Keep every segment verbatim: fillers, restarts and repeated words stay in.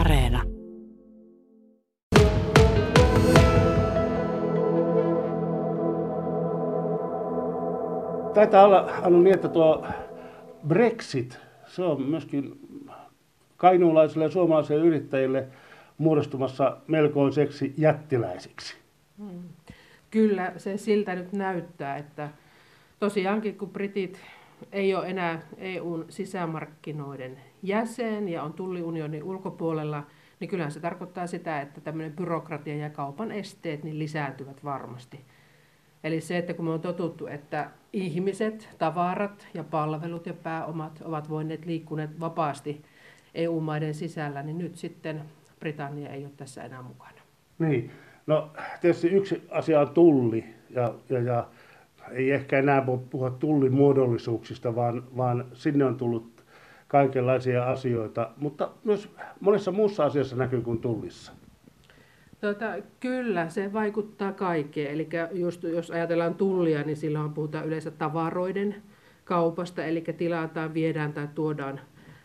Areena. Taitaa olla, Anu, niin, että tuo Brexit, se on myöskin kainuulaisille ja suomalaisille yrittäjille muodostumassa melkoiseksi jättiläisiksi. Kyllä, se siltä nyt näyttää, että tosiaankin kun britit ei ole enää E U:n sisämarkkinoiden jäsen ja on tulliunionin ulkopuolella, niin kyllähän se tarkoittaa sitä, että tämmöinen byrokratia ja kaupan esteet niin lisääntyvät varmasti. Eli se, että kun me on totuttu, että ihmiset, tavarat ja palvelut ja pääomat ovat voineet liikkuneet vapaasti E U-maiden sisällä, niin nyt sitten Britannia ei ole tässä enää mukana. Niin, no tietysti yksi asia on tulli ja, ja, ja ei ehkä enää voi puhua tullin muodollisuuksista, vaan, vaan sinne on tullut kaikenlaisia asioita, mutta myös monessa muussa asiassa näkyy kuin tullissa. Tuota, kyllä, se vaikuttaa kaikkeen. Eli just, jos ajatellaan tullia, niin silloin puhutaan yleensä tavaroiden kaupasta, eli tilataan, viedään tai tuodaan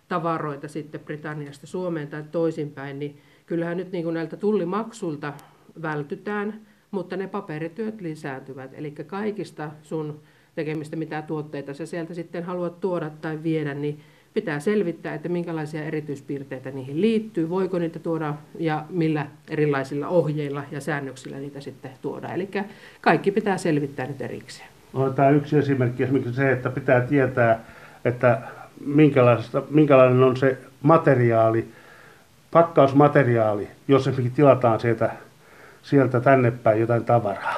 tavaroita sitten Britanniasta Suomeen tai toisinpäin, niin kyllähän nyt niin kuin näiltä tullimaksulta vältytään, mutta ne paperityöt lisääntyvät. Eli kaikista sun tekemistä, mitä tuotteita sä sieltä sitten haluat tuoda tai viedä, niin pitää selvittää, että minkälaisia erityispiirteitä niihin liittyy, voiko niitä tuoda ja millä erilaisilla ohjeilla ja säännöksillä niitä sitten tuodaan. Eli kaikki pitää selvittää nyt erikseen. No, tämä yksi esimerkki esimerkiksi se, että pitää tietää, että minkälainen on se materiaali, pakkausmateriaali, jos esimerkiksi tilataan sieltä, sieltä tänne päin jotain tavaraa.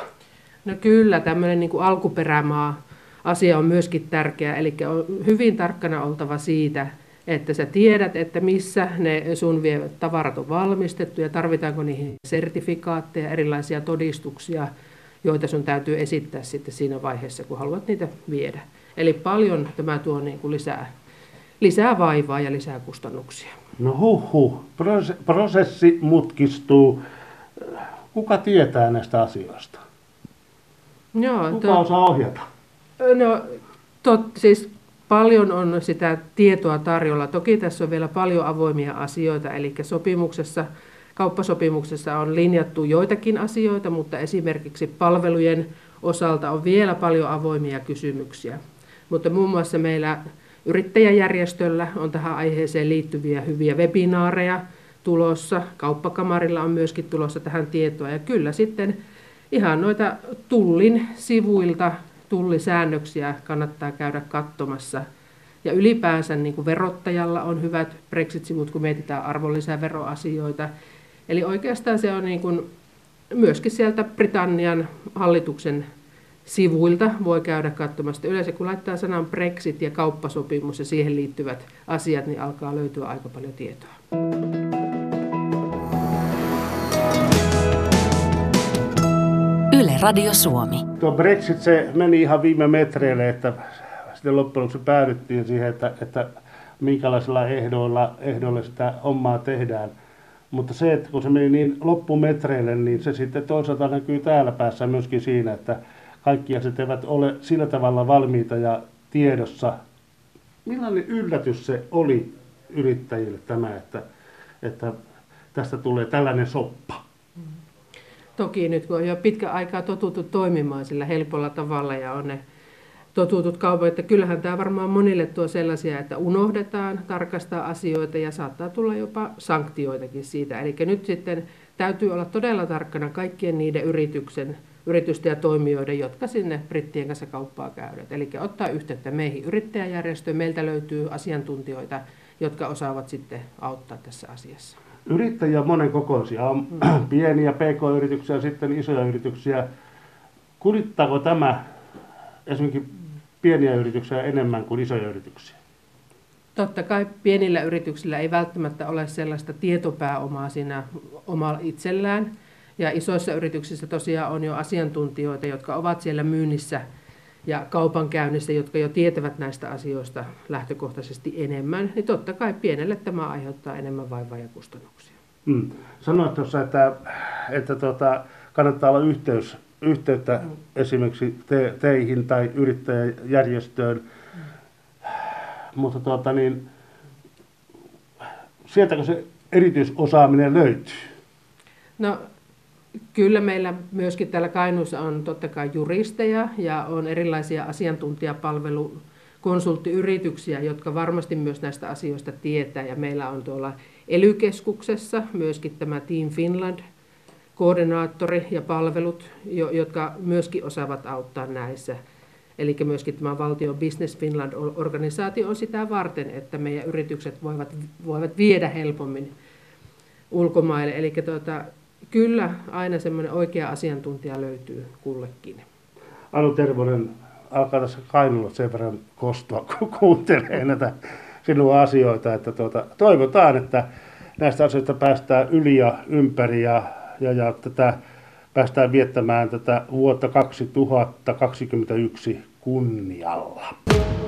No kyllä, tämmöinen niin kuin alkuperämaa. Asia on myöskin tärkeä, eli on hyvin tarkkana oltava siitä, että sä tiedät, että missä ne sun vievät tavarat on valmistettu ja tarvitaanko niihin sertifikaatteja, erilaisia todistuksia, joita sun täytyy esittää sitten siinä vaiheessa, kun haluat niitä viedä. Eli paljon tämä tuo niin kuin lisää, lisää vaivaa ja lisää kustannuksia. No huhhuh, prosessi mutkistuu. Kuka tietää näistä asioista? Joo, Kuka to... osaa ohjata? No, tot, siis paljon on sitä tietoa tarjolla. Toki tässä on vielä paljon avoimia asioita, eli sopimuksessa, kauppasopimuksessa on linjattu joitakin asioita, mutta esimerkiksi palvelujen osalta on vielä paljon avoimia kysymyksiä. Mutta muun muassa meillä yrittäjäjärjestöllä on tähän aiheeseen liittyviä hyviä webinaareja tulossa. Kauppakamarilla on myöskin tulossa tähän tietoa ja kyllä sitten ihan noita Tullin sivuilta tullisäännöksiä kannattaa käydä katsomassa. Ja ylipäänsä niin kuin verottajalla on hyvät Brexit-sivut, kun mietitään arvonlisäveroasioita. Eli oikeastaan se on niin kuin, myöskin sieltä Britannian hallituksen sivuilta voi käydä katsomassa. Yleensä kun laittaa sanan Brexit ja kauppasopimus ja siihen liittyvät asiat, niin alkaa löytyä aika paljon tietoa. Yle Radio Suomi. Tuo Brexit se meni ihan viime metreille, että sitten loppujen lopuksi päädyttiin siihen, että, että minkälaisilla ehdoilla, ehdoilla sitä hommaa tehdään. Mutta se, että kun se meni niin loppumetreille, niin se sitten toisaalta näkyy täällä päässä myöskin siinä, että kaikki asiat eivät ole sillä tavalla valmiita ja tiedossa. Millainen yllätys se oli yrittäjille tämä, että, että tästä tulee tällainen soppa? Toki nyt kun on jo pitkä aikaa totuttu toimimaan sillä helpolla tavalla ja on ne totutut kaupat, että kyllähän tämä varmaan monille tuo sellaisia, että unohdetaan tarkastaa asioita ja saattaa tulla jopa sanktioitakin siitä. Eli nyt sitten täytyy olla todella tarkkana kaikkien niiden yrityksen, yritysten ja toimijoiden, jotka sinne brittien kanssa kauppaa käyvät. Eli ottaa yhteyttä meihin yrittäjäjärjestöön, meiltä löytyy asiantuntijoita, jotka osaavat sitten auttaa tässä asiassa. Yrittäjiä on monenkokoisia, on pieniä pk-yrityksiä, sitten isoja yrityksiä. Kurittaako tämä esimerkiksi pieniä yrityksiä enemmän kuin isoja yrityksiä? Totta kai pienillä yrityksillä ei välttämättä ole sellaista tietopääomaa siinä omalla itsellään. Ja isoissa yrityksissä tosiaan on jo asiantuntijoita, jotka ovat siellä myynnissä ja kaupankäynnissä, jotka jo tietävät näistä asioista lähtökohtaisesti enemmän, niin totta kai pienelle tämä aiheuttaa enemmän vaivaa ja kustannuksia. Mm. Sanoit tuossa, että, että tuota, kannattaa olla yhteys, yhteyttä mm. esimerkiksi te, teihin tai yrittäjäjärjestöön, mm. mutta tuota, niin, sieltäkö se erityisosaaminen löytyy? No kyllä meillä myöskin täällä Kainuussa on totta kai juristeja ja on erilaisia asiantuntijapalvelukonsulttiyrityksiä, jotka varmasti myös näistä asioista tietää. Ja meillä on tuolla E L Y-keskuksessa myöskin tämä Team Finland koordinaattori ja palvelut, jotka myöskin osaavat auttaa näissä. Eli myöskin tämä valtion Business Finland-organisaatio on sitä varten, että meidän yritykset voivat, voivat viedä helpommin ulkomaille. Eli tuota, kyllä aina semmoinen oikea asiantuntija löytyy kullekin. Anu Tervonen, alkaa tässä Kainuulla sen verran kostua, kun kuuntelee näitä sinun asioita. Että tuota, toivotaan, että näistä asioista päästään yli ja ympäri ja, ja, ja tätä... Päästään viettämään tätä vuotta kaksituhattakaksikymmentäyksi kunnialla.